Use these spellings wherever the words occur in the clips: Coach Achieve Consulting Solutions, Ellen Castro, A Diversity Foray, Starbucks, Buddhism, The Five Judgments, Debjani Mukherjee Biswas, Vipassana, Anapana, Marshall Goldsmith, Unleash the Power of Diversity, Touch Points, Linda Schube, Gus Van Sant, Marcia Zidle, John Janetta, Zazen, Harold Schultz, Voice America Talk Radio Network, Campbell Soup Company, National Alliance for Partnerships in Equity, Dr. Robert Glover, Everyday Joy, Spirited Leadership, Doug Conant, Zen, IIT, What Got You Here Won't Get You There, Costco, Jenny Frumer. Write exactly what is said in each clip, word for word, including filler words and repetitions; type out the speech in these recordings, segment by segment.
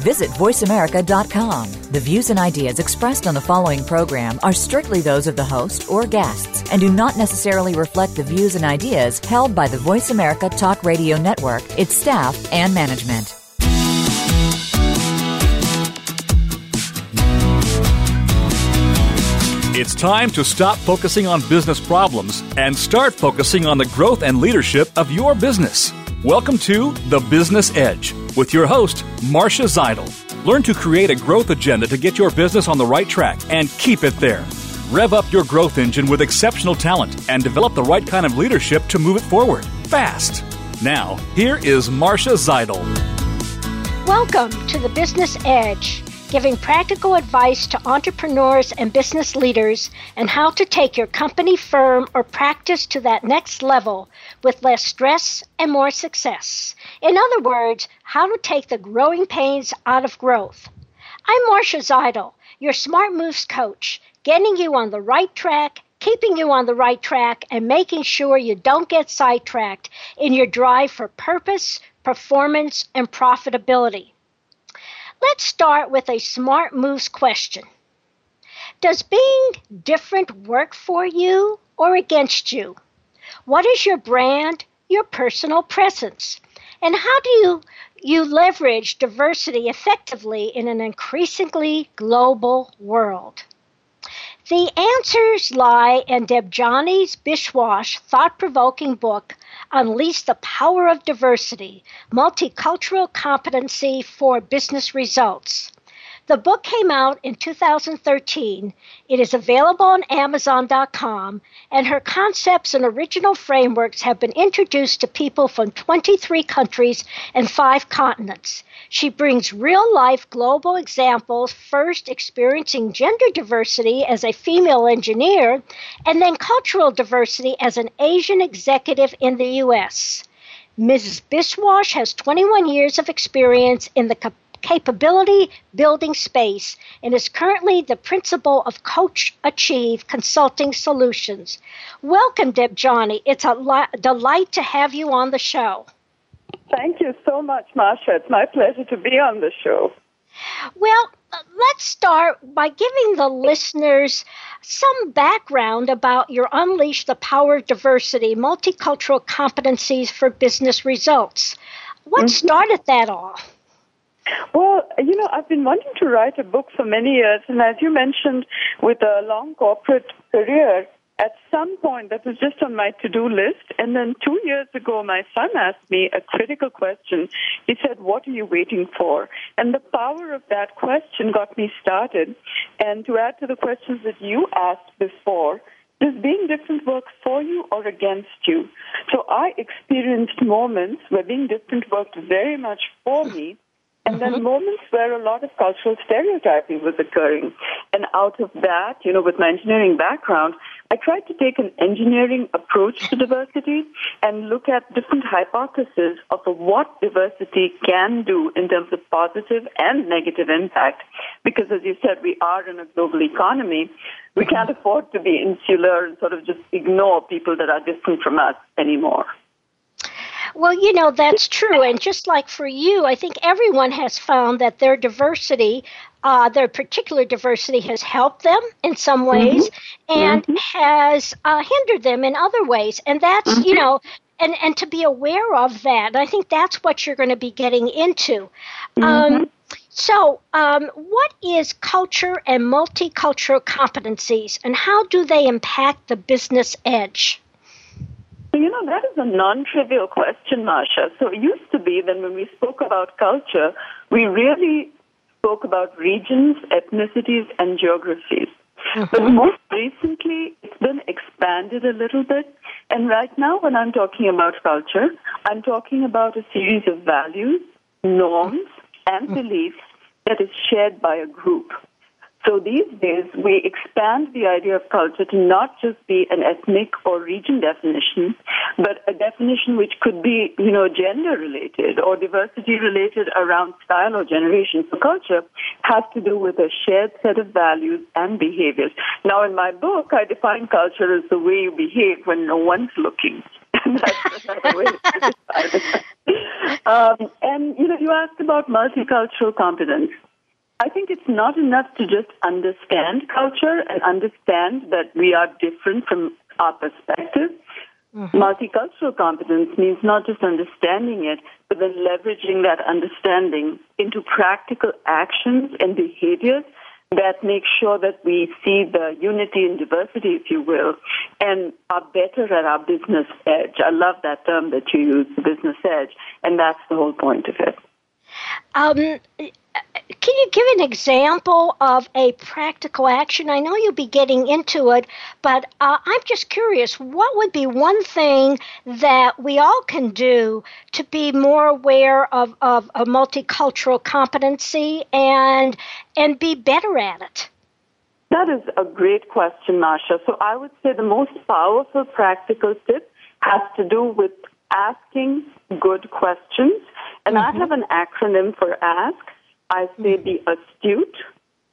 Visit voice america dot com. The views and ideas expressed on the following program are strictly those of the host or guests and do not necessarily reflect the views and ideas held by the Voice America Talk Radio Network, its staff, and management. It's time to stop focusing on business problems and start focusing on the growth and leadership of your business. Welcome to The Business Edge with your host, Marcia Zidle. Learn to create a growth agenda to get your business on the right track and keep it there. Rev up your growth engine with exceptional talent and develop the right kind of leadership to move it forward fast. Now, here is Marcia Zidle. Welcome to The Business Edge, giving practical advice to entrepreneurs and business leaders on how to take your company, firm, or practice to that next level with less stress and more success. In other words, how to take the growing pains out of growth. I'm Marcia Zidle, your Smart Moves coach, getting you on the right track, keeping you on the right track, and making sure you don't get sidetracked in your drive for purpose, performance, and profitability. Let's start with a Smart Moves question. Does being different work for you or against you? What is your brand, your personal presence? And how do you, you leverage diversity effectively in an increasingly global world? The answers lie in Debjani Biswas' thought-provoking book, Unleash the Power of Diversity, Multicultural Competency for Business Results. The book came out in two thousand thirteen. It is available on amazon dot com, and her concepts and original frameworks have been introduced to people from twenty-three countries and five continents. She brings real-life global examples, first experiencing gender diversity as a female engineer, and then cultural diversity as an Asian executive in the U S. Missus Biswas has twenty-one years of experience in the capability-building space and is currently the principal of Coach Achieve Consulting Solutions. Welcome, Debjani. It's a li- delight to have you on the show. Thank you so much, Marcia. It's my pleasure to be on the show. Well, let's start by giving the listeners some background about your Unleash the Power of Diversity, Multicultural Competencies for Business Results. What mm-hmm. started that off? Well, you know, I've been wanting to write a book for many years, and as you mentioned, with a long corporate career, at some point, that was just on my to-do list. And then two years ago, my son asked me a critical question. He said, "What are you waiting for?" And the power of that question got me started. And to add to the questions that you asked before, does being different work for you or against you? So I experienced moments where being different worked very much for me, and then moments where a lot of cultural stereotyping was occurring. And out of that, you know, with my engineering background, I tried to take an engineering approach to diversity and look at different hypotheses of what diversity can do in terms of positive and negative impact. Because as you said, we are in a global economy. We can't afford to be insular and sort of just ignore people that are different from us anymore. Well, you know, that's true. And just like for you, I think everyone has found that their diversity, uh, their particular diversity has helped them in some ways mm-hmm. and mm-hmm. has uh, hindered them in other ways. And that's, mm-hmm. you know, and, and to be aware of that, I think that's what you're going to be getting into. Mm-hmm. Um, so um, what is culture and multicultural competencies, and how do they impact the business edge? You know, that is a non-trivial question, Marcia. So it used to be that when we spoke about culture, we really spoke about regions, ethnicities, and geographies. Mm-hmm. But most recently, it's been expanded a little bit. And right now, when I'm talking about culture, I'm talking about a series of values, norms, and beliefs that is shared by a group. So these days, we expand the idea of culture to not just be an ethnic or region definition, but a definition which could be, you know, gender-related or diversity-related around style or generation. So culture has to do with a shared set of values and behaviors. Now, in my book, I define culture as the way you behave when no one's looking. That's another way to describe it. Um, and, you know, you asked about multicultural competence. I think it's not enough to just understand culture and understand that we are different from our perspective. Mm-hmm. Multicultural competence means not just understanding it, but then leveraging that understanding into practical actions and behaviors that make sure that we see the unity and diversity, if you will, and are better at our business edge. I love that term that you use, business edge, and that's the whole point of it. Um. Can you give an example of a practical action? I know you'll be getting into it, but uh, I'm just curious, what would be one thing that we all can do to be more aware of, of a multicultural competency and and be better at it? That is a great question, Marcia. So I would say the most powerful practical tip has to do with asking good questions. And mm-hmm. I have an acronym for ASK. I say be astute,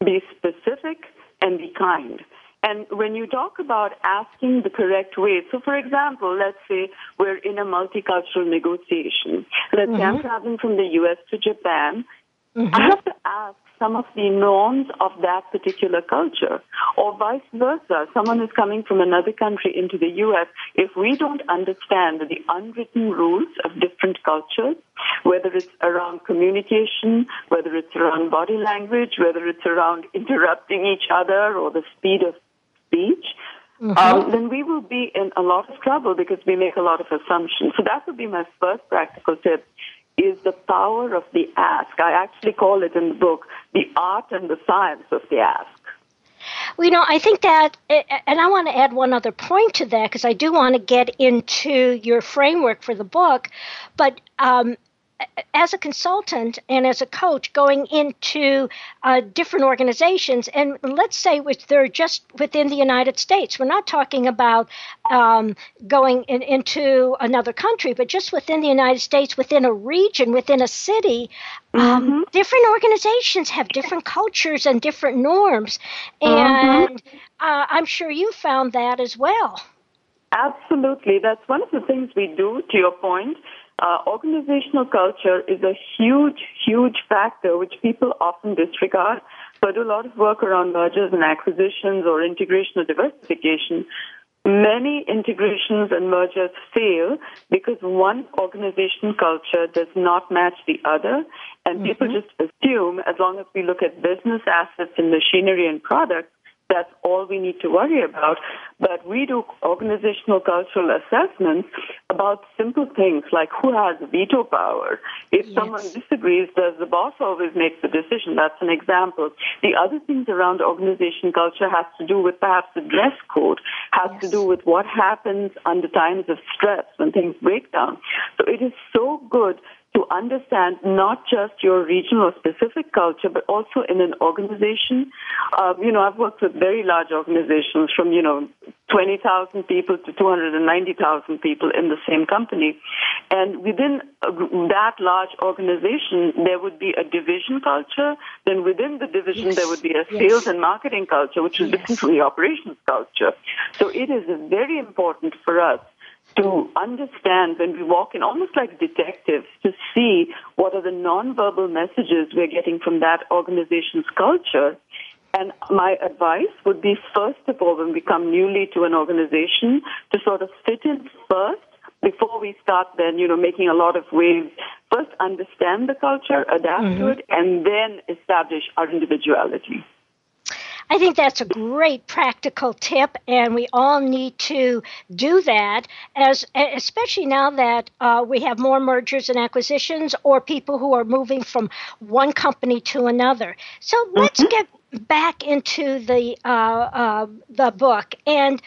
be specific, and be kind. And when you talk about asking the correct way, so for example, let's say we're in a multicultural negotiation. Let's mm-hmm. say I'm traveling from the U S to Japan. Mm-hmm. I have to ask some of the norms of that particular culture, or vice versa. Someone is coming from another country into the U S. If we don't understand the unwritten rules of different cultures, whether it's around communication, whether it's around body language, whether it's around interrupting each other or the speed of speech, mm-hmm. um, then we will be in a lot of trouble because we make a lot of assumptions. So that would be my first practical tip. Is the power of the ask. I actually call it in the book, the art and the science of the ask. Well, you know, I think that, and I want to add one other point to that, because I do want to get into your framework for the book, but um, as a consultant and as a coach going into uh, different organizations, and let's say which they're just within the United States. We're not talking about um, going in, into another country, but just within the United States, within a region, within a city, um, mm-hmm. different organizations have different cultures and different norms. And mm-hmm. uh, I'm sure you found that as well. Absolutely. That's one of the things we do, to your point. Uh, organizational culture is a huge, huge factor which people often disregard. So I do a lot of work around mergers and acquisitions or integration or diversification. Many integrations and mergers fail because one organization culture does not match the other, and mm-hmm. people just assume as long as we look at business assets and machinery and products, that's all we need to worry about. But we do organizational cultural assessments about simple things like who has veto power. If yes. someone disagrees, does the boss always make the decision? That's an example. The other things around organization culture has to do with perhaps the dress code, has yes. to do with what happens under times of stress when things break down. So it is so good to understand not just your regional or specific culture, but also in an organization. Uh, you know, I've worked with very large organizations from, you know, twenty thousand people to two hundred ninety thousand people in the same company. And within that large organization, there would be a division culture. Then within the division, yes. there would be a sales yes. and marketing culture, which is yes. different from the operations culture. So it is very important for us to understand when we walk in, almost like detectives, to see what are the nonverbal messages we're getting from that organization's culture. And my advice would be, first of all, when we come newly to an organization, to sort of fit in first before we start then, you know, making a lot of waves. First, understand the culture, adapt mm-hmm. to it, and then establish our individuality. I think that's a great practical tip, and we all need to do that, as especially now that uh, we have more mergers and acquisitions or people who are moving from one company to another. So let's mm-hmm. get back into the uh, uh, the book. And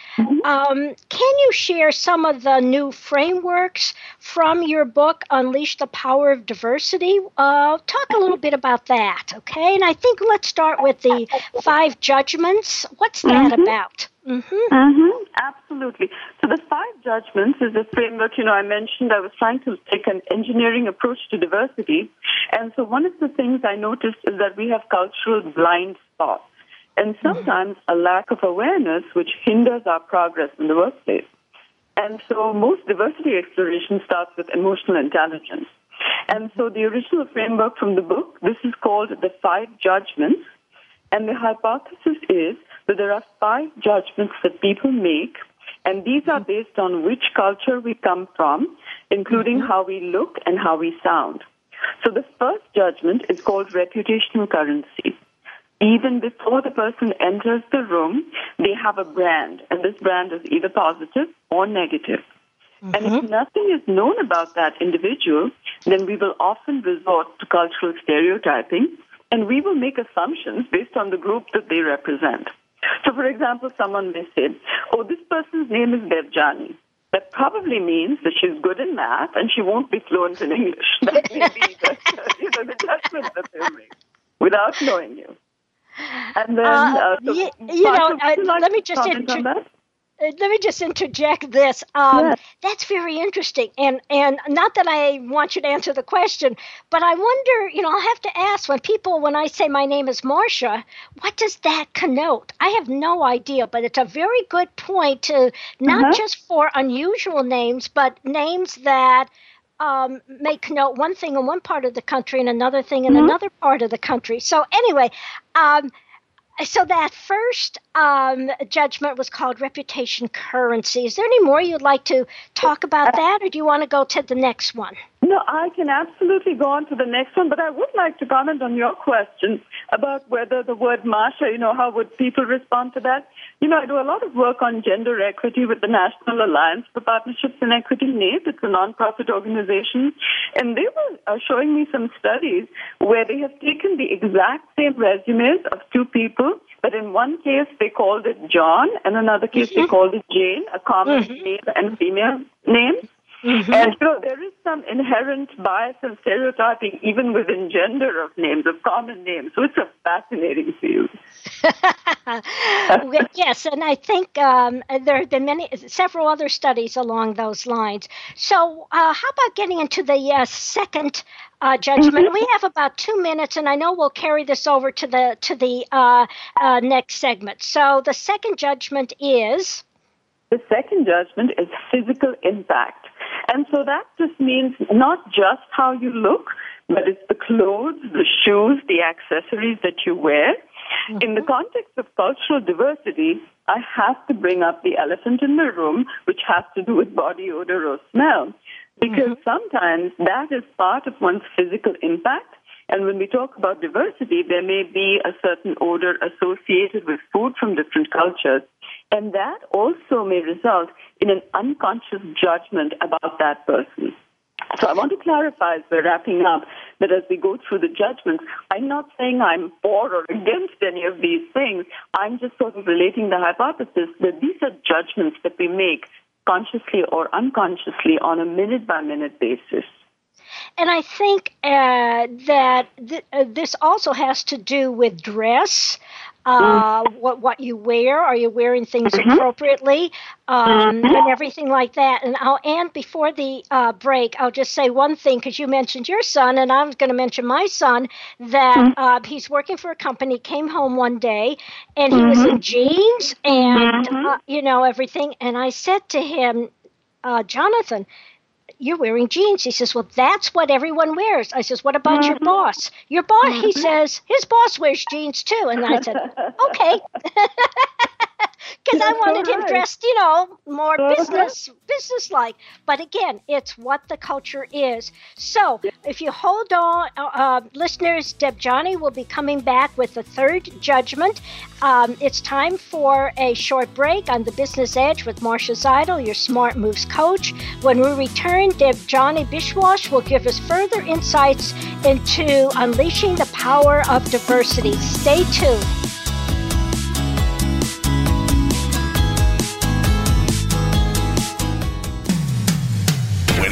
um, can you share some of the new frameworks from your book, Unleash the Power of Diversity? Uh, talk a little bit about that, okay? And I think let's start with the Five Judgments. What's that mm-hmm. about? Mm-hmm. Mm-hmm. Absolutely. So the Five Judgments is the framework, you know, I mentioned I was trying to take an engineering approach to diversity. And so one of the things I noticed is that we have cultural blind spots and sometimes a lack of awareness which hinders our progress in the workplace. And so most diversity exploration starts with emotional intelligence. And so the original framework from the book, this is called the Five Judgments. And the hypothesis is that there are five judgments that people make, and these are based on which culture we come from, including how we look and how we sound. So the first judgment is called reputational currency. Even before the person enters the room, they have a brand, and this brand is either positive or negative. Mm-hmm. And if nothing is known about that individual, then we will often resort to cultural stereotyping, and we will make assumptions based on the group that they represent. So, for example, someone may say, oh, this person's name is Debjani. That probably means that she's good in math and she won't be fluent in English. That may be the, you know, the judgment that they make without knowing you. And then, uh, uh, so you, you know, uh, like let me just interject. Let me just interject this. Um, yes. That's very interesting. And and not that I want you to answer the question, but I wonder, you know, I'll have to ask when people, when I say my name is Marcia, what does that connote? I have no idea, but it's a very good point to not uh-huh. just for unusual names, but names that Um, may connote one thing in one part of the country and another thing in mm-hmm. another part of the country. So anyway, um, so that first um, judgment was called reputation currency. Is there any more you'd like to talk about that, or do you want to go to the next one? No, I can absolutely go on to the next one, but I would like to comment on your question about whether the word Marcia, you know, how would people respond to that? You know, I do a lot of work on gender equity with the National Alliance for Partnerships in Equity, N A P. It's a nonprofit organization. And they were showing me some studies where they have taken the exact same resumes of two people, but in one case they called it John, and another case mm-hmm. they called it Jane, a common mm-hmm. male and female name. Mm-hmm. And you know, there is some inherent bias and stereotyping even within gender of names, of common names. So it's a fascinating field. Yes, and I think um, there have been many, several other studies along those lines. So uh, how about getting into the uh, second Uh, judgment? Mm-hmm. We have about two minutes, and I know we'll carry this over to the to the uh, uh, next segment. So the second judgment is? The second judgment is physical impact. And so that just means not just how you look, but it's the clothes, the shoes, the accessories that you wear. Mm-hmm. In the context of cultural diversity, I have to bring up the elephant in the room, which has to do with body odor or smell, because mm-hmm. sometimes that is part of one's physical impact. And when we talk about diversity, there may be a certain odor associated with food from different cultures. And that also may result in an unconscious judgment about that person. So I want to clarify as we're wrapping up that as we go through the judgments, I'm not saying I'm for or against any of these things. I'm just sort of relating the hypothesis that these are judgments that we make consciously or unconsciously on a minute-by-minute basis. And I think uh, that th- uh, this also has to do with dress. Uh, what what you wear? Are you wearing things mm-hmm. appropriately, um, mm-hmm. and everything like that? And I'll and before the uh, break, I'll just say one thing because you mentioned your son, and I was going to mention my son that mm-hmm. uh, he's working for a company. Came home one day, and he mm-hmm. was in jeans and mm-hmm. uh, you know everything. And I said to him, uh, Jonathan, you're wearing jeans. He says, well, that's what everyone wears. I says, what about mm-hmm. your boss? Your boss, mm-hmm. he says, his boss wears jeans too. And I said, okay. Because I wanted him dressed, you know, more business, business-like. But again, it's what the culture is. So if you hold on, uh, uh, listeners, Debjani will be coming back with the third judgment. Um, it's time for a short break on The Business Edge with Marcia Zidle, your Smart Moves coach. When we return, Debjani Biswas will give us further insights into unleashing the power of diversity. Stay tuned.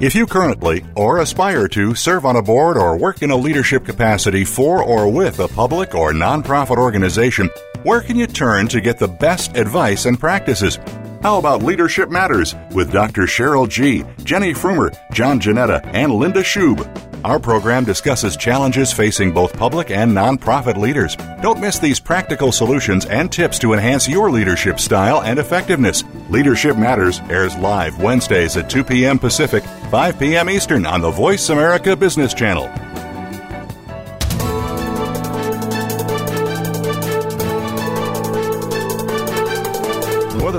If you currently or aspire to serve on a board or work in a leadership capacity for or with a public or nonprofit organization, where can you turn to get the best advice and practices? How about Leadership Matters with Doctor Cheryl G., Jenny Frumer, John Janetta, and Linda Schube? Our program discusses challenges facing both public and nonprofit leaders. Don't miss these practical solutions and tips to enhance your leadership style and effectiveness. Leadership Matters airs live Wednesdays at two p.m. Pacific, five p.m. Eastern on the Voice America Business Channel. Whether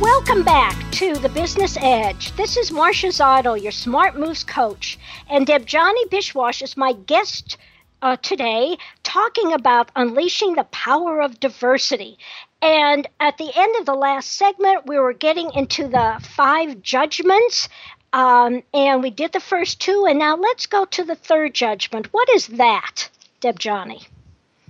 Welcome back to The Business Edge. This is Marcia Zidle, your Smart Moves coach, and Debjani Biswas is my guest uh, today, talking about unleashing the power of diversity. And at the end of the last segment, we were getting into the five judgments, um, and we did the first two, and now let's go to the third judgment. What is that, Debjani?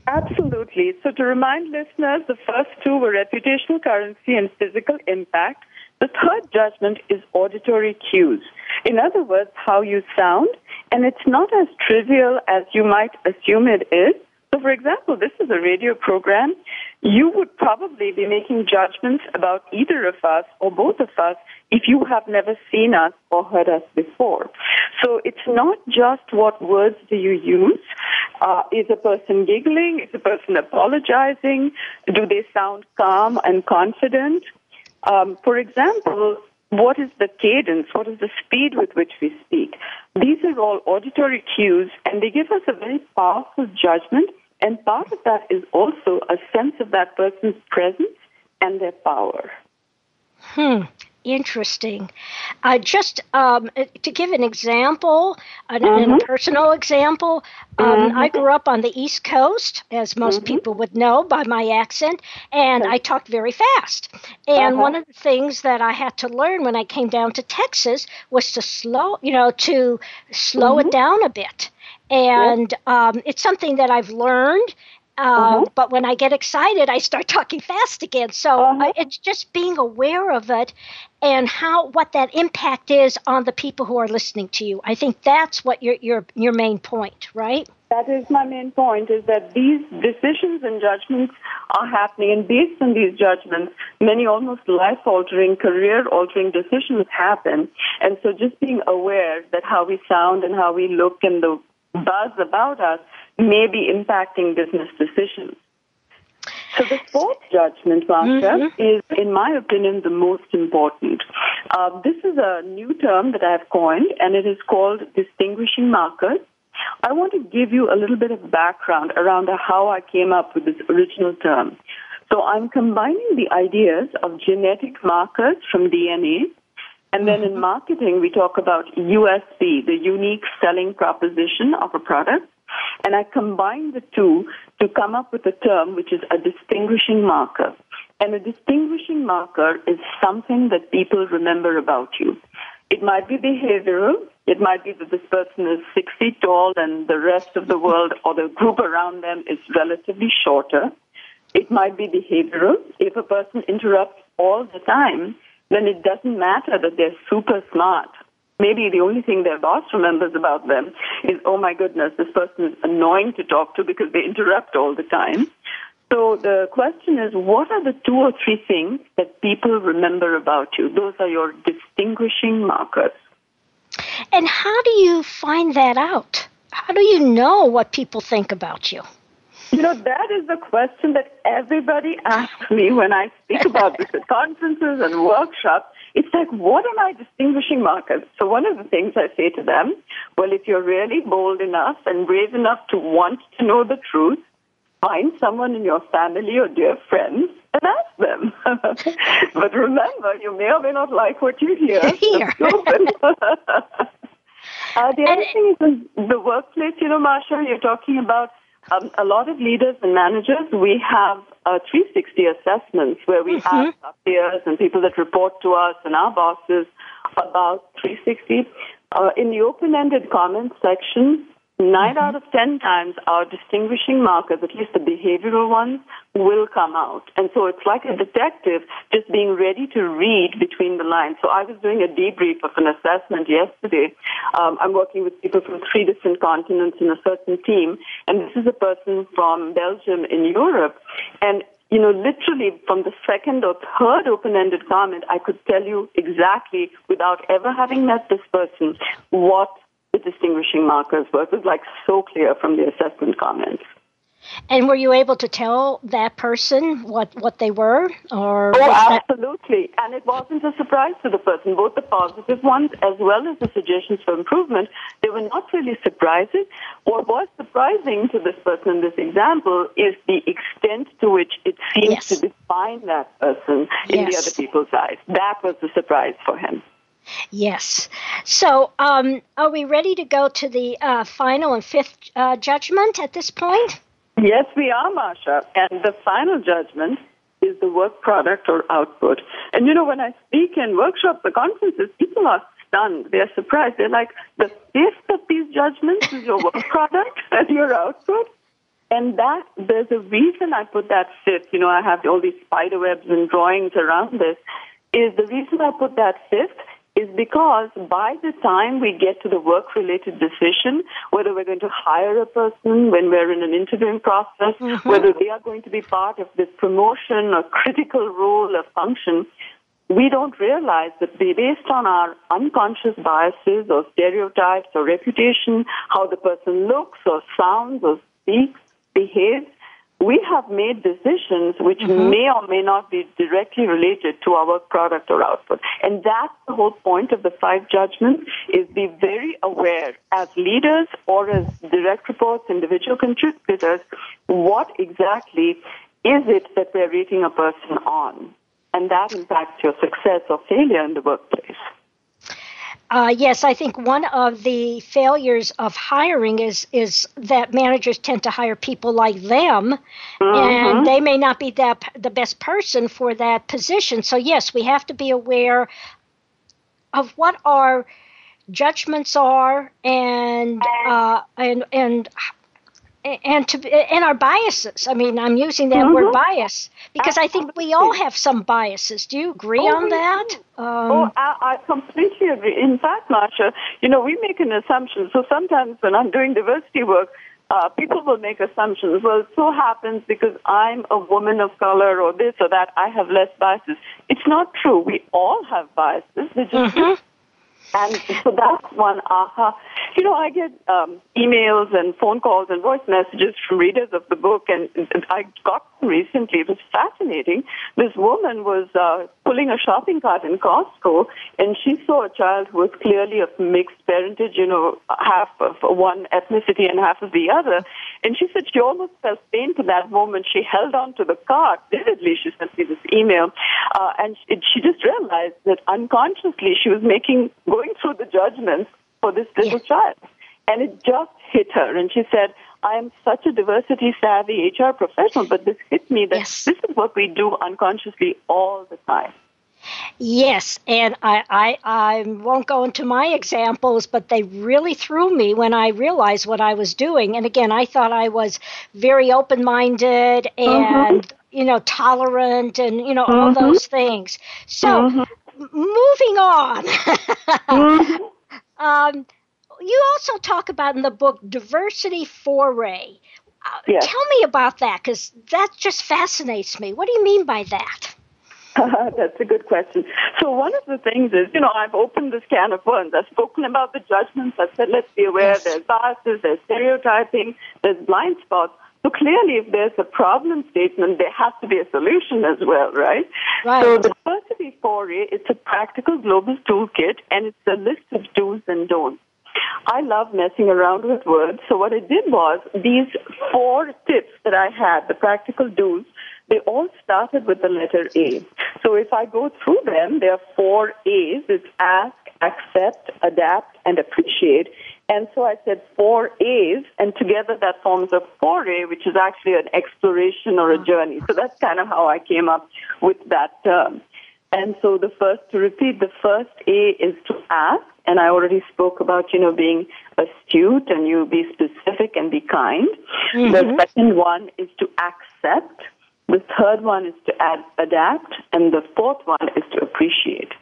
Absolutely. So to remind listeners, the first two were reputational currency and physical impact. The third judgment is auditory cues. In other words, how you sound. And it's not as trivial as you might assume it is. So, for example, this is a radio program. You would probably be making judgments about either of us or both of us if you have never seen us or heard us before. So it's not just what words do you use. Uh, is a person giggling? Is a person apologizing? Do they sound calm and confident? Um, for example, what is the cadence? What is the speed with which we speak? These are all auditory cues, and they give us a very powerful judgment. And part of that is also a sense of that person's presence and their power. Hmm. Interesting. Uh, just um, to give an example, an, mm-hmm. an personal example, um, mm-hmm. I grew up on the East Coast, as most mm-hmm. people would know by my accent, and I talked very fast. And uh-huh. one of the things that I had to learn when I came down to Texas was to slow, you know, to slow mm-hmm. it down a bit. And yeah. um, it's something that I've learned. Uh, uh-huh. But when I get excited, I start talking fast again. So uh-huh. I, it's just being aware of it and how what that impact is on the people who are listening to you. I think that's what your your your main point, right? That is my main point, is that these decisions and judgments are happening. And based on these judgments, many almost life-altering, career-altering decisions happen. And so just being aware that how we sound and how we look and the buzz about us may be impacting business decisions. So the fourth judgment, Marcia, mm-hmm. is, in my opinion, the most important. Uh, this is a new term that I have coined, and it is called distinguishing markers. I want to give you a little bit of background around how I came up with this original term. So I'm combining the ideas of genetic markers from D N A, and then in marketing, we talk about U S P, the unique selling proposition of a product. And I combine the two to come up with a term which is a distinguishing marker. And a distinguishing marker is something that people remember about you. It might be behavioral. It might be that this person is six feet tall and the rest of the world or the group around them is relatively shorter. It might be behavioral. If a person interrupts all the time, then it doesn't matter that they're super smart. Maybe the only thing their boss remembers about them is, oh, my goodness, this person is annoying to talk to because they interrupt all the time. So the question is, what are the two or three things that people remember about you? Those are your distinguishing markers. And how do you find that out? How do you know what people think about you? You know, that is the question that everybody asks me when I speak about this at conferences and workshops. It's like, what are my distinguishing markers? So one of the things I say to them, well, if you're really bold enough and brave enough to want to know the truth, find someone in your family or dear friends and ask them. But remember, you may or may not like what you hear. Here. uh, the other thing is in the workplace, you know, Marcia, you're talking about Um, a lot of leaders and managers, we have uh, three sixty assessments where we mm-hmm. ask our peers and people that report to us and our bosses about three sixty. Uh, in the open-ended comments section, nine mm-hmm. out of ten times our distinguishing markers, at least the behavioral ones, will come out. And so it's like a detective just being ready to read between the lines. So I was doing a debrief of an assessment yesterday. Um, I'm working with people from three different continents in a certain team. And this is a person from Belgium in Europe. And, you know, literally from the second or third open-ended comment, I could tell you exactly, without ever having met this person, what the distinguishing markers were. It was like so clear from the assessment comments. And were you able to tell that person what, what they were? Or oh, absolutely. That... And it wasn't a surprise to the person. Both the positive ones as well as the suggestions for improvement, they were not really surprising. What was surprising to this person in this example is the extent to which it seemed yes. to define that person in yes. the other people's eyes. That was the surprise for him. Yes. So um, are we ready to go to the uh, final and fifth uh, judgment at this point? Yes, we are, Marcia. And the final judgment is the work product or output. And, you know, when I speak in workshops or conferences, people are stunned. They're surprised. They're like, the fifth of these judgments is your work product and your output? And that there's a reason I put that fifth. You know, I have all these spider webs and drawings around this. Is the reason I put that fifth is because by the time we get to the work-related decision, whether we're going to hire a person, when we're in an interviewing process, mm-hmm. whether they are going to be part of this promotion or critical role or function, we don't realize that based on our unconscious biases or stereotypes or reputation, how the person looks or sounds or speaks, behaves, we have made decisions which mm-hmm. may or may not be directly related to our product or output. And that's the whole point of the five judgments, is be very aware as leaders or as direct reports, individual contributors, what exactly is it that we're rating a person on? And that impacts your success or failure in the workplace. Uh, yes, I think one of the failures of hiring is is that managers tend to hire people like them, mm-hmm. and they may not be that the best person for that position. So yes, we have to be aware of what our judgments are, and uh, and and and to and our biases. I mean, I'm using that mm-hmm. word bias because I think we all have some biases. Do you agree oh, on that? Um, oh, I, I completely agree. In fact, Marcia, you know, we make an assumption. So sometimes when I'm doing diversity work, uh, people will make assumptions. Well, it so happens because I'm a woman of color or this or that, I have less biases. It's not true. We all have biases. They just mm-hmm. And so that's one aha. You know, I get um, emails and phone calls and voice messages from readers of the book, and I got them recently. It was fascinating. This woman was uh, pulling a shopping cart in Costco, and she saw a child who was clearly of mixed parentage, you know, half of one ethnicity and half of the other. And she said she almost felt pain for that moment. She held on to the cart vividly. She sent me this email, uh, and she just realized that unconsciously she was making going through the judgments for this little yeah. child. And it just hit her. And she said, I am such a diversity-savvy H R professional, but this hit me that yes. this is what we do unconsciously all the time. Yes, and I, I, I won't go into my examples, but they really threw me when I realized what I was doing. And again, I thought I was very open-minded and, mm-hmm. you know, tolerant and, you know, mm-hmm. all those things. So mm-hmm. moving on. mm-hmm. Um, you also talk about in the book, Diversity Foray. Uh, yes. Tell me about that, because that just fascinates me. What do you mean by that? Uh, that's a good question. So one of the things is, you know, I've opened this can of worms. I've spoken about the judgments. I've said, let's be aware yes. there's biases, there's stereotyping, there's blind spots. So clearly, if there's a problem statement, there has to be a solution as well, right? Right. So the Diversity Foray, it's a practical global toolkit, and it's a list of do's and don'ts. I love messing around with words. So what I did was these four tips that I had, the practical do's, they all started with the letter A. So if I go through them, there are four A's. It's ask, accept, adapt, and appreciate. And so I said four A's, and together that forms a foray, which is actually an exploration or a journey. So that's kind of how I came up with that term. And so the first, to repeat, the first A is to ask. And I already spoke about, you know, being astute and you be specific and be kind. Mm-hmm. The second one is to accept. The third one is to ad- adapt. And the fourth one is to appreciate.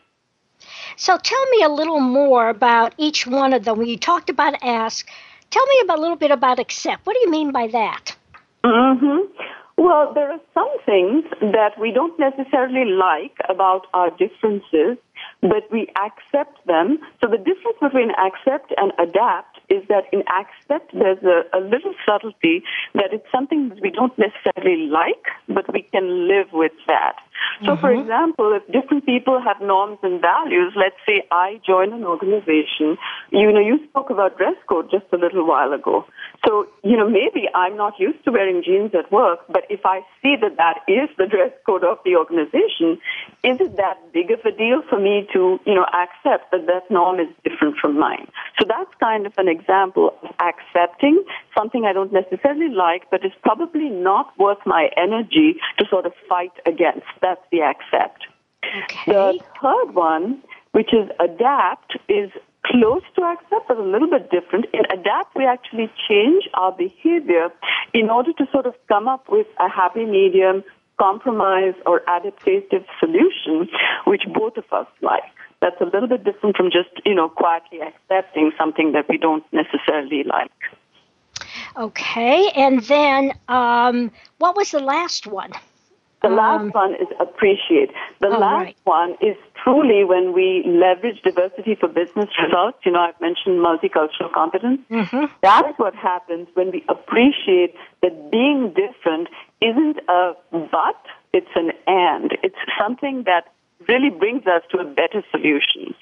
So tell me a little more about each one of them. When you talked about ask, tell me about, a little bit about accept. What do you mean by that? Mm-hmm. Well, there are some things that we don't necessarily like about our differences, but we accept them. So the difference between accept and adapt is that in accept, there's a, a little subtlety that it's something that we don't necessarily like, but we can live with that. So, mm-hmm. for example, if different people have norms and values, let's say I join an organization, you know, you spoke about dress code just a little while ago. So, you know, maybe I'm not used to wearing jeans at work, but if I see that that is the dress code of the organization, is it that big of a deal for me to, you know, accept that that norm is different from mine? So that's kind of an example of accepting something I don't necessarily like, but is probably not worth my energy to sort of fight against. That's the accept. Okay. The third one, which is adapt, is close to accept, but a little bit different. In adapt, we actually change our behavior in order to sort of come up with a happy medium, compromise, or adaptive solution, which both of us like. That's a little bit different from just, you know, quietly accepting something that we don't necessarily like. Okay. And then um, what was the last one? The last one is appreciate. The oh, last right. one is truly when we leverage diversity for business results. You know, I've mentioned multicultural competence. Mm-hmm. That's what happens when we appreciate that being different isn't a but, it's an and. It's something that really brings us to a better solution.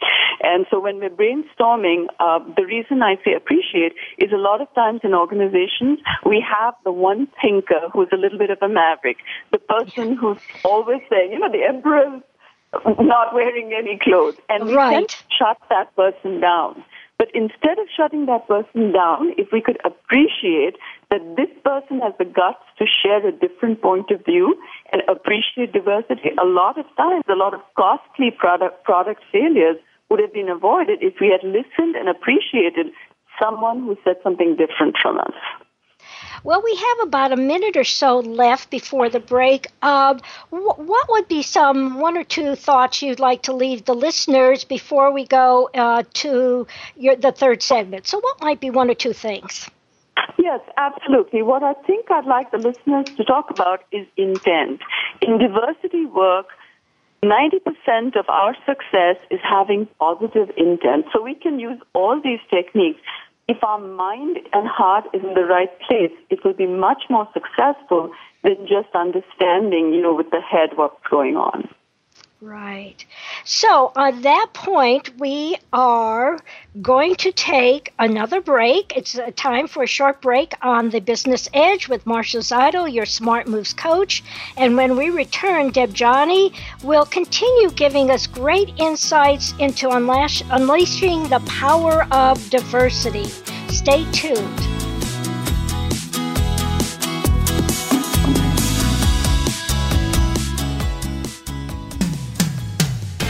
And so when we're brainstorming, uh, the reason I say appreciate is a lot of times in organizations, we have the one thinker who's a little bit of a maverick, the person who's always saying, you know, the emperor's not wearing any clothes. And we right. can't shut that person down. But instead of shutting that person down, if we could appreciate that this person has the guts to share a different point of view and appreciate diversity, a lot of times, a lot of costly product product failures would have been avoided if we had listened and appreciated someone who said something different from us. Well, we have about a minute or so left before the break. Uh, wh- what would be some one or two thoughts you'd like to leave the listeners before we go uh, to your, the third segment? So what might be one or two things? Yes, absolutely. What I think I'd like the listeners to talk about is intent. In diversity work, ninety percent of our success is having positive intent. So we can use all these techniques. If our mind and heart is in the right place, it will be much more successful than just understanding, you know, with the head what's going on. Right. So on that point, we are going to take another break. It's a time for a short break on The Business Edge with Marcia Zidle, your Smart Moves coach. And when we return, Debjani will continue giving us great insights into unlash- unleashing the power of diversity. Stay tuned.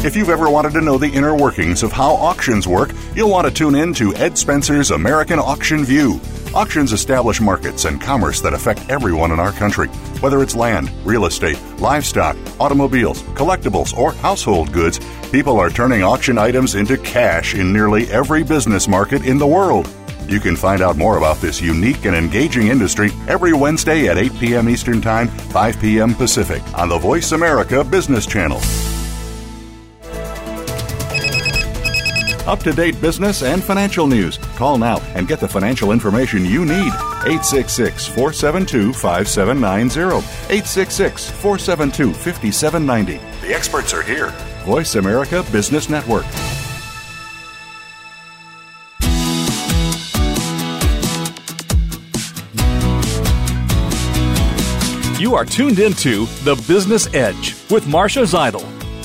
If you've ever wanted to know the inner workings of how auctions work, you'll want to tune in to Ed Spencer's American Auction View. Auctions establish markets and commerce that affect everyone in our country, whether it's land, real estate, livestock, automobiles, collectibles, or household goods. People are turning auction items into cash in nearly every business market in the world. You can find out more about this unique and engaging industry every Wednesday at eight p.m. Eastern Time, five p.m. Pacific on the Voice America Business Channel. Up-to-date business and financial news. Call now and get the financial information you need. eight six six, four seven two, five seven nine zero. eight six six, four seven two, five seven nine zero. The experts are here. Voice America Business Network. You are tuned into The Business Edge with Marcia Zidle.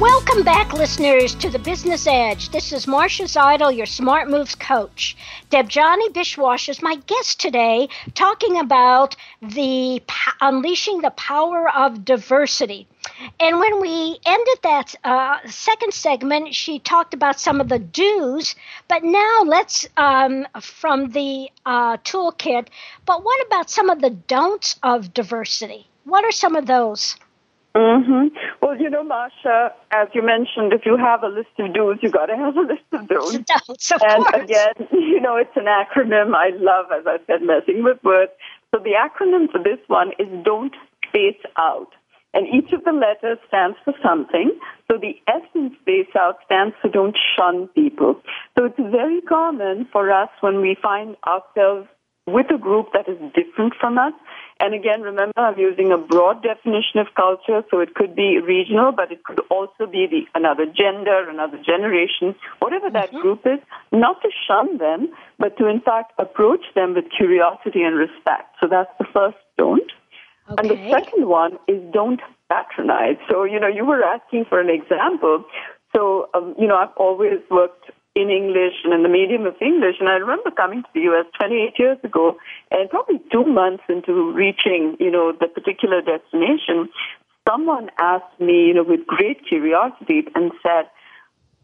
Welcome back, listeners, to The Business Edge. This is Marcia Zidle, your Smart Moves coach. Debjani Biswas is my guest today, talking about the po- unleashing the power of diversity. And when we ended that uh, second segment, she talked about some of the do's. But now let's, um, from the uh, toolkit, but what about some of the don'ts of diversity? What are some of those? Mm-hmm. Well, you know, Marcia, as you mentioned, if you have a list of do's, you got to have a list of don'ts. Don'ts, of course. And again, you know, it's an acronym. I love, as I said, messing with words. So the acronym for this one is don't space out. And each of the letters stands for something. So the S in space out stands for don't shun people. So it's very common for us when we find ourselves with a group that is different from us. And again, remember, I'm using a broad definition of culture, so it could be regional, but it could also be the another gender, another generation, whatever that mm-hmm. group is, not to shun them, but to, in fact, approach them with curiosity and respect. So that's the first don't. Okay. And the second one is don't patronize. So, you know, you were asking for an example. So, um, you know, I've always worked in English and in the medium of English. And I remember coming to the U S twenty-eight years ago and probably two months into reaching, you know, the particular destination, someone asked me, you know, with great curiosity and said,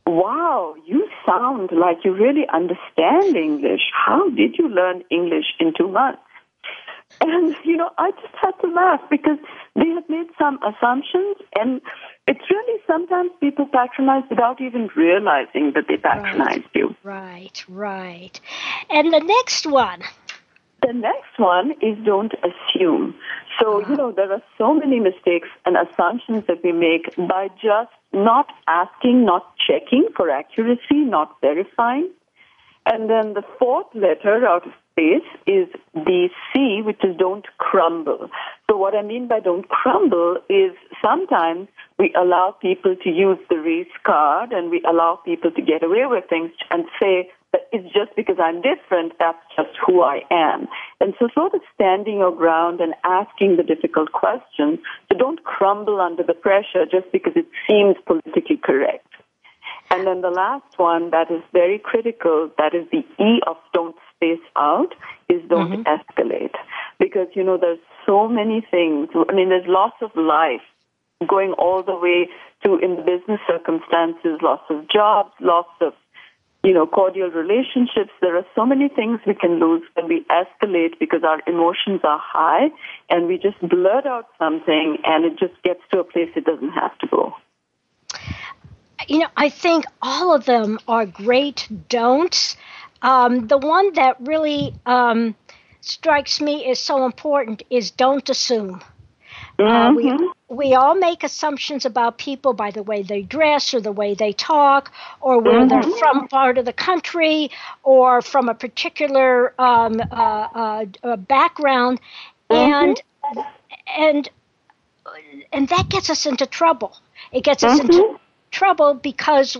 wow, you sound like you really understand English. How did you learn English in two months? And, you know, I just had to laugh because they had made some assumptions, and it's really sometimes people patronize without even realizing that they patronized right. you. Right, right. And the next one. The next one is don't assume. So, you know, there are so many mistakes and assumptions that we make by just not asking, not checking for accuracy, not verifying. And then the fourth letter out of space is the C, which is don't crumble. So what I mean by don't crumble is sometimes we allow people to use the race card and we allow people to get away with things and say, but it's just because I'm different, that's just who I am. And so sort of standing your ground and asking the difficult questions, so don't crumble under the pressure just because it seems politically correct. And then the last one that is very critical, that is the E of don't space out, is don't mm-hmm. escalate. Because, you know, there's so many things. I mean, there's lots of life going all the way to in the business circumstances, loss of jobs, loss of, you know, cordial relationships. There are so many things we can lose when we escalate because our emotions are high and we just blurt out something and it just gets to a place it doesn't have to go. You know, I think all of them are great don'ts. Um, the one that really um, strikes me as so important is don't assume. Uh, we, we all make assumptions about people by the way they dress or the way they talk or where mm-hmm. they're from, part of the country, or from a particular um, uh, uh, background. Mm-hmm. And and and that gets us into trouble. It gets mm-hmm. us into trouble because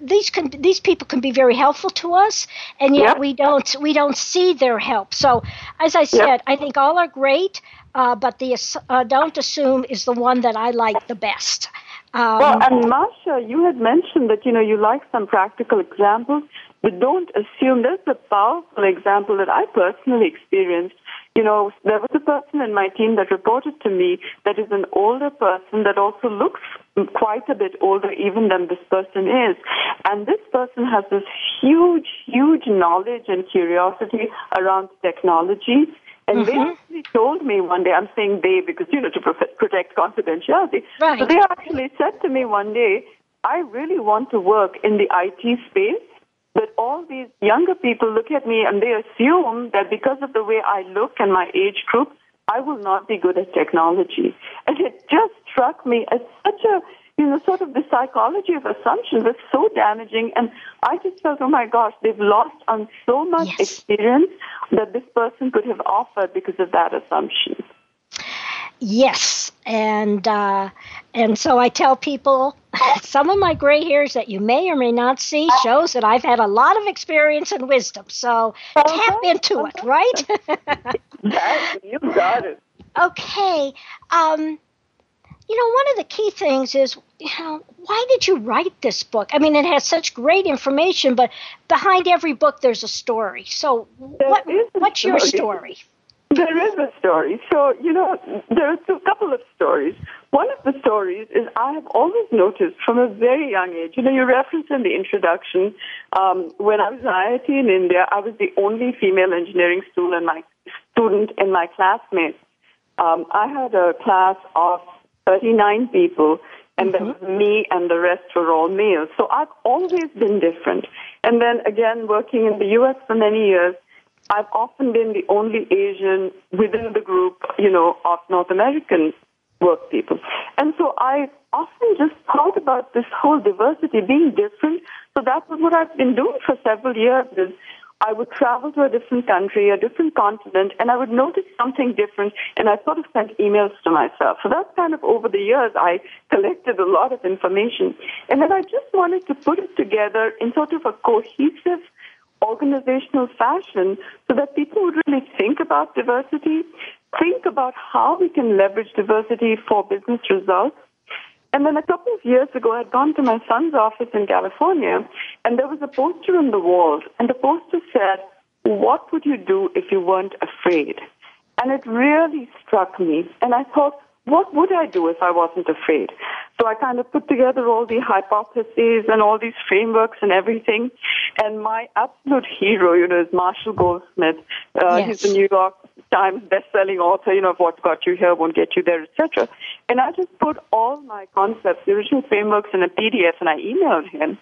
these can, these people can be very helpful to us, and yet yep. we don't we don't see their help. So as I said, yep. I think all are great. Uh, but the uh, don't assume is the one that I like the best. Um, well, and Marcia, you had mentioned that, you know, you like some practical examples, but don't assume. There's a powerful example that I personally experienced. You know, there was a person in my team that reported to me that is an older person that also looks quite a bit older even than this person is. And this person has this huge, huge knowledge and curiosity around technology. And mm-hmm. they actually told me one day, I'm saying they because, you know, to prof- protect confidentiality. Right. So they actually said to me one day, I really want to work in the I T space, but all these younger people look at me and they assume that because of the way I look and my age group, I will not be good at technology. And it just struck me as such a, you know, sort of the psychology of assumptions is so damaging. And I just felt, oh, my gosh, they've lost on so much yes. experience that this person could have offered because of that assumption. Yes. And uh, and so I tell people, some of my gray hairs that you may or may not see shows that I've had a lot of experience and wisdom. So uh-huh. tap into uh-huh. it, right? That, you got it. Okay. Um You know, one of the key things is, you know, why did you write this book? I mean, it has such great information, but behind every book there's a story. So what, what's your story? There is a story. So, you know, there are a couple of stories. One of the stories is I have always noticed from a very young age, you know, you referenced in the introduction, um, when I was at I I T in India, I was the only female engineering student in my, student in my classmates. Um, I had a class of thirty-nine people, and mm-hmm. then me and the rest were all males. So I've always been different. And then again, working in the U S for many years, I've often been the only Asian within the group, you know, of North American work people. And so I often just thought about this whole diversity, being different. So that was what I've been doing for several years is I would travel to a different country, a different continent, and I would notice something different, and I sort of sent emails to myself. So that's kind of over the years, I collected a lot of information. And then I just wanted to put it together in sort of a cohesive organizational fashion so that people would really think about diversity, think about how we can leverage diversity for business results. And then a couple of years ago, I had gone to my son's office in California, and there was a poster on the wall, and the poster said, what would you do if you weren't afraid? And it really struck me, and I thought, what would I do if I wasn't afraid? So I kind of put together all the hypotheses and all these frameworks and everything. And my absolute hero, you know, is Marshall Goldsmith. Uh, yes. He's the New York Times best-selling author, you know, of What Got You Here Won't Get You There, et cetera. And I just put all my concepts, the original frameworks, in a P D F, and I emailed him.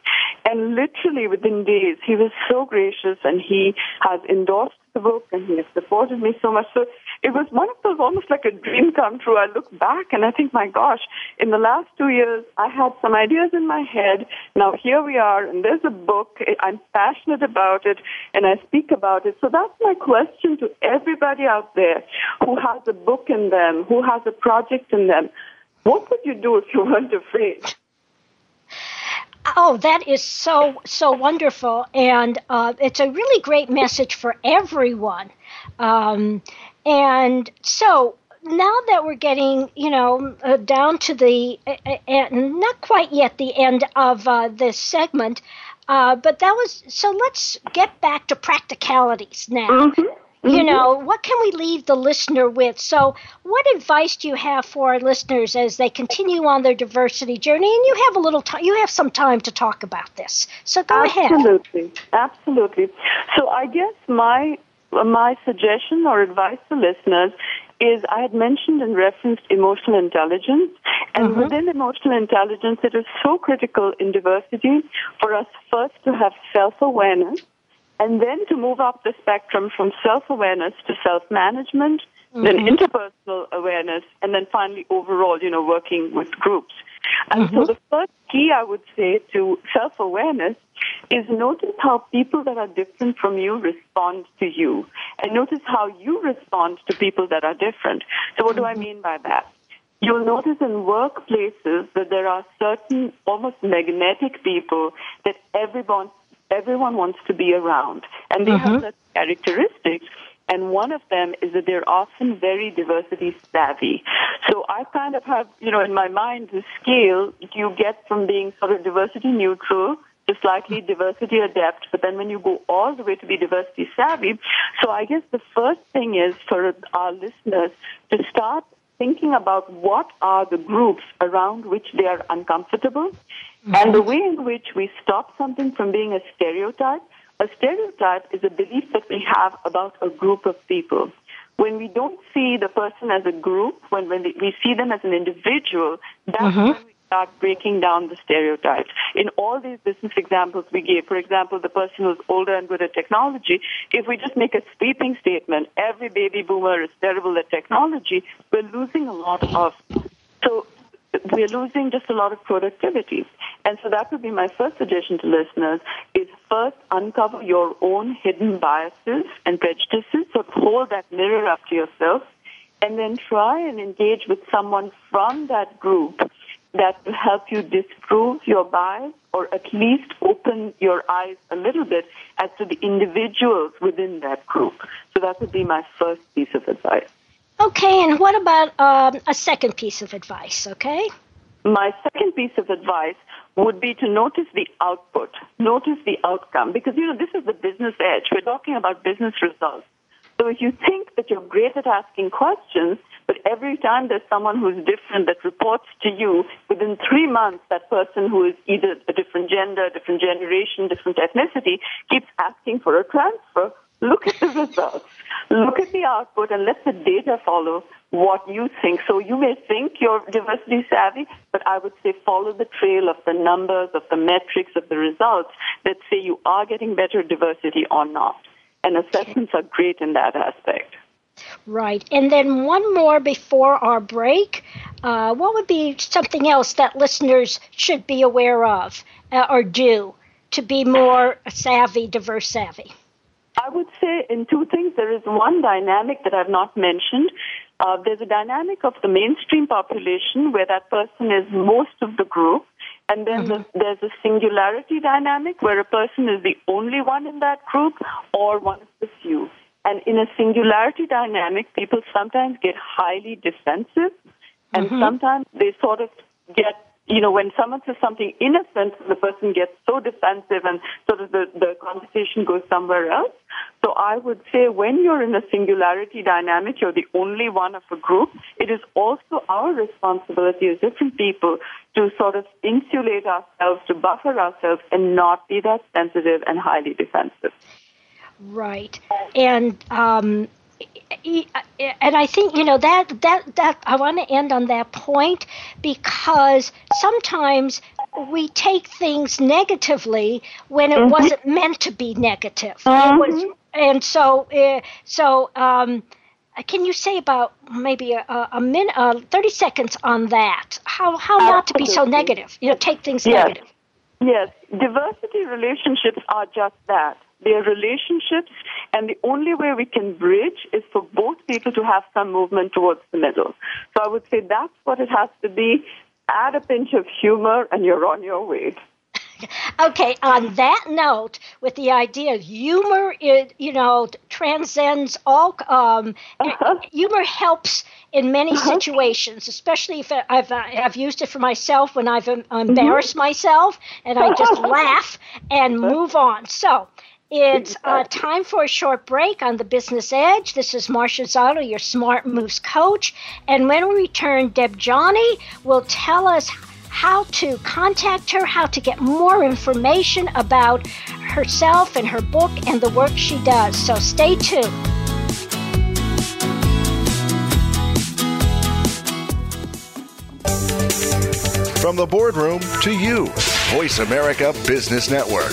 And literally within days, he was so gracious, and he has endorsed the book, and he has supported me so much. So it was one of those, almost like a dream come true. I look back and I think, my gosh, in the last two years, I had some ideas in my head. Now here we are, and there's a book. I'm passionate about it, and I speak about it. So that's my question to everybody out there who has a book in them, who has a project in them. What would you do if you weren't afraid? Oh, that is so, so wonderful. And uh, it's a really great message for everyone. Um, and so now that we're getting, you know, uh, down to the, uh, uh, not quite yet the end of uh, this segment, uh, but that was, so let's get back to practicalities now. Mm-hmm. Mm-hmm. You know, what can we leave the listener with? So what advice do you have for our listeners as they continue on their diversity journey? And you have a little time, you have some time to talk about this. So go ahead. Absolutely. Absolutely. So I guess my my suggestion or advice to listeners is, I had mentioned and referenced emotional intelligence, and mm-hmm. within emotional intelligence, it is so critical in diversity for us first to have self-awareness, and then to move up the spectrum from self-awareness to self-management, mm-hmm. then interpersonal awareness, and then finally overall, you know, working with groups. And mm-hmm. so the first key, I would say, to self-awareness is notice how people that are different from you respond to you, and notice how you respond to people that are different. So what do I mean by that? You'll notice in workplaces that there are certain almost magnetic people that everyone Everyone wants to be around, and they mm-hmm. have certain characteristics, and one of them is that they're often very diversity savvy. So I kind of have, you know, in my mind, the scale you get from being sort of diversity neutral to slightly diversity adept, but then when you go all the way to be diversity savvy. So I guess the first thing is for our listeners to start thinking about what are the groups around which they are uncomfortable, mm-hmm. and the way in which we stop something from being a stereotype. A stereotype is a belief that we have about a group of people. When we don't see the person as a group, when, when we see them as an individual, that's mm-hmm. when we start breaking down the stereotypes. In all these business examples we gave, for example, the person who's older and good at technology, if we just make a sweeping statement, every baby boomer is terrible at technology, we're losing a lot of, so we're losing just a lot of productivity. And so that would be my first suggestion to listeners, is first uncover your own hidden biases and prejudices, so hold that mirror up to yourself, and then try and engage with someone from that group that will help you disprove your bias, or at least open your eyes a little bit as to the individuals within that group. So that would be my first piece of advice. Okay, and what about um, a second piece of advice, okay? My second piece of advice would be to notice the output, notice the outcome, because, you know, this is the business edge. We're talking about business results. So if you think that you're great at asking questions, but every time there's someone who's different that reports to you, within three months, that person who is either a different gender, different generation, different ethnicity, keeps asking for a transfer, look at the results. Look at the output and let the data follow what you think. So you may think you're diversity savvy, but I would say follow the trail of the numbers, of the metrics, of the results that say you are getting better diversity or not. And assessments are great in that aspect. Right. And then one more before our break. Uh, what would be something else that listeners should be aware of uh, or do to be more savvy, diverse savvy? I would say in two things. There is one dynamic that I've not mentioned. Uh, there's a dynamic of the mainstream population where that person is most of the group. And then mm-hmm. the, there's a singularity dynamic where a person is the only one in that group or one of the few. And in a singularity dynamic, people sometimes get highly defensive, and mm-hmm. sometimes they sort of get you know, when someone says something innocent, the person gets so defensive and sort of the, the conversation goes somewhere else. So I would say when you're in a singularity dynamic, you're the only one of a group, it is also our responsibility as different people to sort of insulate ourselves, to buffer ourselves, and not be that sensitive and highly defensive. Right. And, um, And I think, you know, that, that, that I want to end on that point, because sometimes we take things negatively when it mm-hmm. wasn't meant to be negative. Mm-hmm. It was, and so, uh, so um, can you say about maybe a, a minute, uh, thirty seconds on that? How how not to be so negative? You know, take things yes. negative. Yes, diversity relationships are just that. Their relationships, and the only way we can bridge is for both people to have some movement towards the middle. So I would say that's what it has to be. Add a pinch of humor, and you're on your way. Okay, on that note, with the idea of humor, it, you know, transcends all, um, uh-huh. humor helps in many uh-huh. situations, especially if I've, I've used it for myself when I've embarrassed mm-hmm. myself, and I just laugh and move on. So it's uh, time for a short break on The Business Edge. This is Marcia Zidle, your Smart Moves coach. And when we return, Debjani will tell us how to contact her, how to get more information about herself and her book and the work she does. So stay tuned. From the boardroom to you, Voice America Business Network.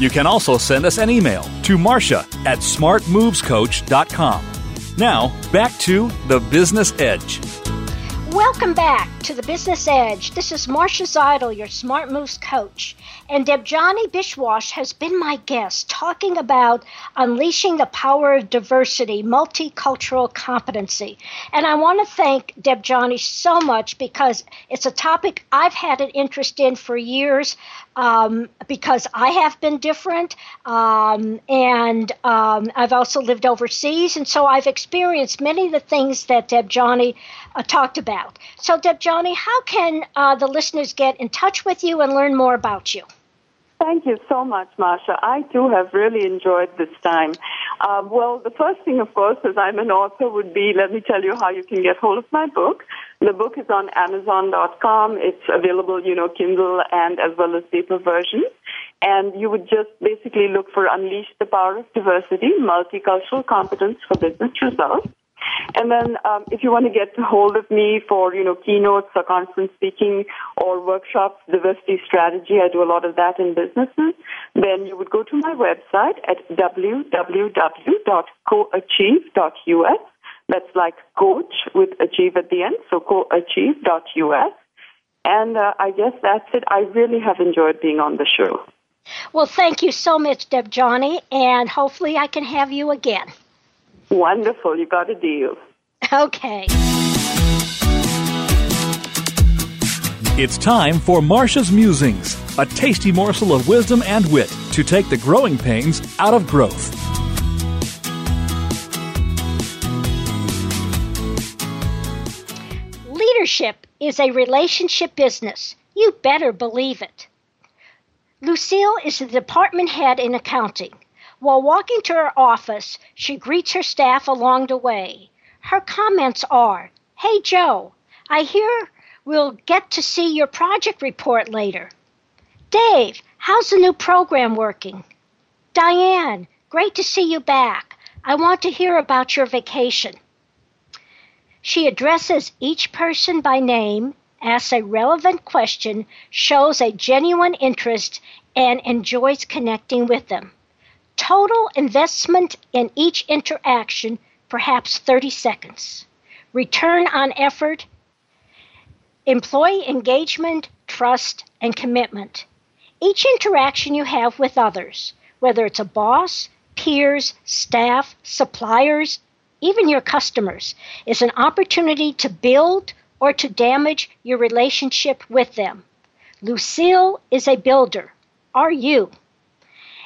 You can also send us an email to Marcia at smart moves coach dot com. Now, back to The Business Edge. Welcome back to The Business Edge. This is Marcia Zidle, your Smart Moves coach. And Debjani Biswas has been my guest, talking about unleashing the power of diversity, multicultural competency. And I want to thank Debjani so much, because it's a topic I've had an interest in for years, um, because I have been different. Um, and um, I've also lived overseas. And so I've experienced many of the things that Debjani uh, talked about. So, Debjani, how can uh, the listeners get in touch with you and learn more about you? Thank you so much, Marcia. I, too, have really enjoyed this time. Uh, well, the first thing, of course, as I'm an author, would be, let me tell you how you can get hold of my book. The book is on amazon dot com. It's available, you know, Kindle and as well as paper version. And you would just basically look for Unleash the Power of Diversity, Multicultural Competence for Business Results. And then um, if you want to get hold of me for, you know, keynotes or conference speaking or workshops, diversity strategy, I do a lot of that in businesses, then you would go to my website at w w w dot co achieve dot u s. That's like coach with achieve at the end, so co achieve dot u s. And uh, I guess that's it. I really have enjoyed being on the show. Well, thank you so much, Debjani, and hopefully I can have you again. Wonderful. You got a deal. Okay. It's time for Marcia's Musings, a tasty morsel of wisdom and wit to take the growing pains out of growth. Leadership is a relationship business. You better believe it. Lucille is the department head in accounting. While walking to her office, she greets her staff along the way. Her comments are, "Hey, Joe, I hear we'll get to see your project report later." "Dave, how's the new program working?" "Diane, great to see you back. I want to hear about your vacation." She addresses each person by name, asks a relevant question, shows a genuine interest, and enjoys connecting with them. Total investment in each interaction, perhaps thirty seconds. Return on effort, employee engagement, trust, and commitment. Each interaction you have with others, whether it's a boss, peers, staff, suppliers, even your customers, is an opportunity to build or to damage your relationship with them. Lucille is a builder. Are you?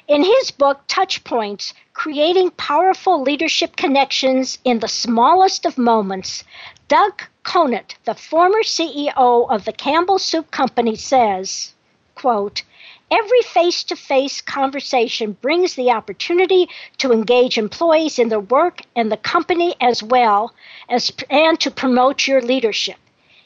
In his book, Touch Points, Creating Powerful Leadership Connections in the Smallest of Moments, Doug Conant, the former C E O of the Campbell Soup Company, says, quote, "Every face-to-face conversation brings the opportunity to engage employees in their work and the company as well as and to promote your leadership."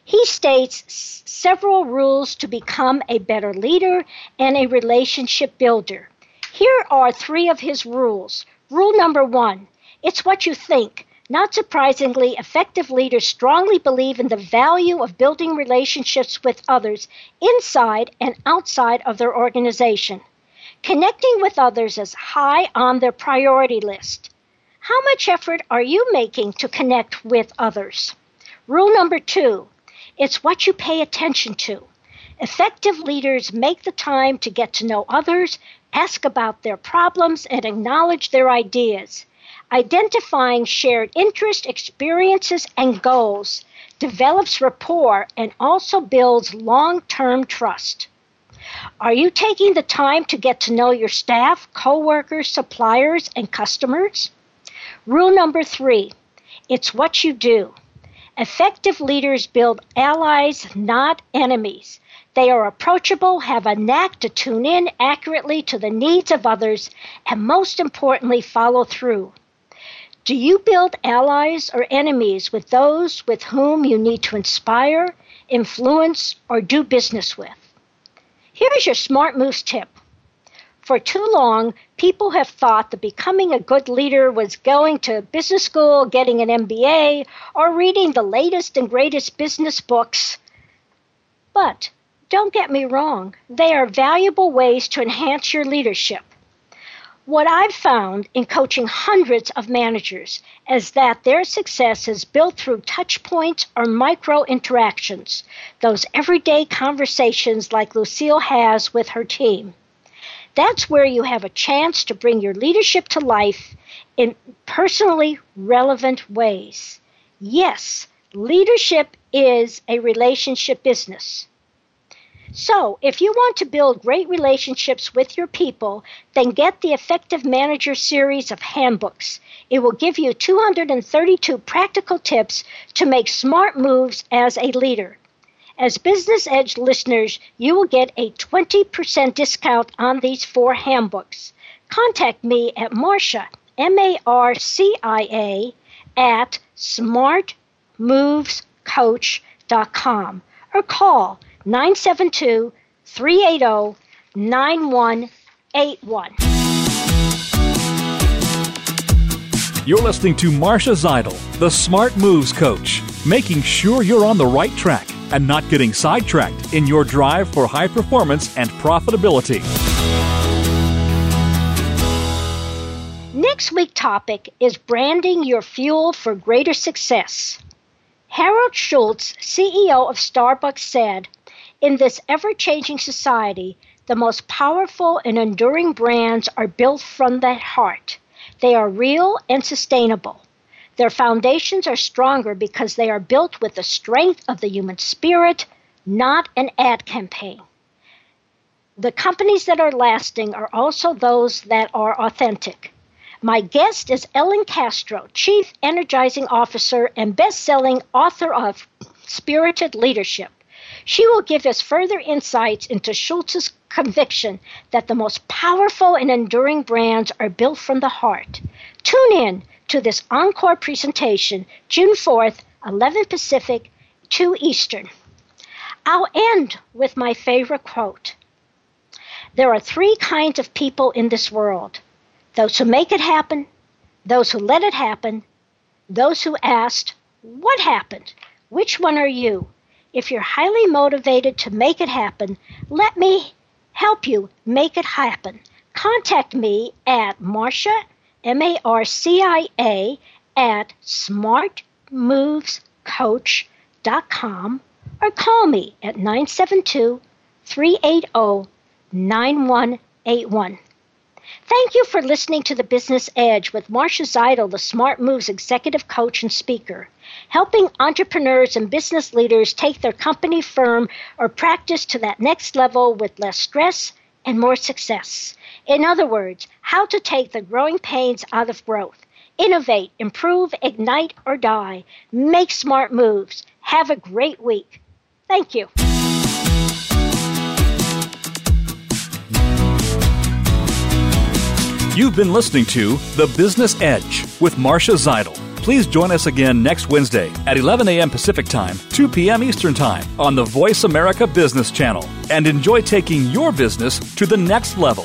He states s- several rules to become a better leader and a relationship builder. Here are three of his rules. Rule number one, it's what you think. Not surprisingly, effective leaders strongly believe in the value of building relationships with others inside and outside of their organization. Connecting with others is high on their priority list. How much effort are you making to connect with others? Rule number two, it's what you pay attention to. Effective leaders make the time to get to know others, ask about their problems, and acknowledge their ideas. Identifying shared interests, experiences, and goals develops rapport and also builds long-term trust. Are you taking the time to get to know your staff, coworkers, suppliers, and customers? Rule number three, it's what you do. Effective leaders build allies, not enemies. They are approachable, have a knack to tune in accurately to the needs of others, and most importantly, follow through. Do you build allies or enemies with those with whom you need to inspire, influence, or do business with? Here's your smart moves tip. For too long, people have thought that becoming a good leader was going to business school, getting an M B A, or reading the latest and greatest business books. But don't get me wrong, they are valuable ways to enhance your leadership. What I've found in coaching hundreds of managers is that their success is built through touch points or micro interactions, those everyday conversations like Lucille has with her team. That's where you have a chance to bring your leadership to life in personally relevant ways. Yes, leadership is a relationship business. So, if you want to build great relationships with your people, then get the Effective Manager series of handbooks. It will give you two hundred thirty-two practical tips to make smart moves as a leader. As Business Edge listeners, you will get a twenty percent discount on these four handbooks. Contact me at Marcia, M A R C I A, at smart moves coach dot com or call nine seven two, three eight zero, nine one eight one. You're listening to Marcia Zidle, the Smart Moves Coach, making sure you're on the right track and not getting sidetracked in your drive for high performance and profitability. Next week's topic is branding your fuel for greater success. Harold Schultz, C E O of Starbucks, said, "In this ever-changing society, the most powerful and enduring brands are built from the heart. They are real and sustainable. Their foundations are stronger because they are built with the strength of the human spirit, not an ad campaign. The companies that are lasting are also those that are authentic." My guest is Ellen Castro, Chief Energizing Officer and best-selling author of Spirited Leadership. She will give us further insights into Schultz's conviction that the most powerful and enduring brands are built from the heart. Tune in to this encore presentation, June fourth, eleven Pacific, two Eastern. I'll end with my favorite quote. There are three kinds of people in this world: those who make it happen, those who let it happen, those who asked, what happened? Which one are you? If you're highly motivated to make it happen, let me help you make it happen. Contact me at Marcia, M A R C I A, at smart moves coach dot com, or call me at nine seven two, three eight zero, nine one eight one. Thank you for listening to The Business Edge with Marcia Zidle, the Smart Moves executive coach and speaker, helping entrepreneurs and business leaders take their company, firm, or practice to that next level with less stress and more success. In other words, how to take the growing pains out of growth. Innovate, improve, ignite, or die. Make smart moves. Have a great week. Thank you. You've been listening to The Business Edge with Marcia Zidle. Please join us again next Wednesday at eleven a.m. Pacific Time, two p.m. Eastern Time on the Voice America Business Channel, and enjoy taking your business to the next level.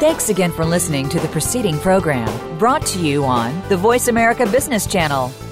Thanks again for listening to the preceding program brought to you on the Voice America Business Channel.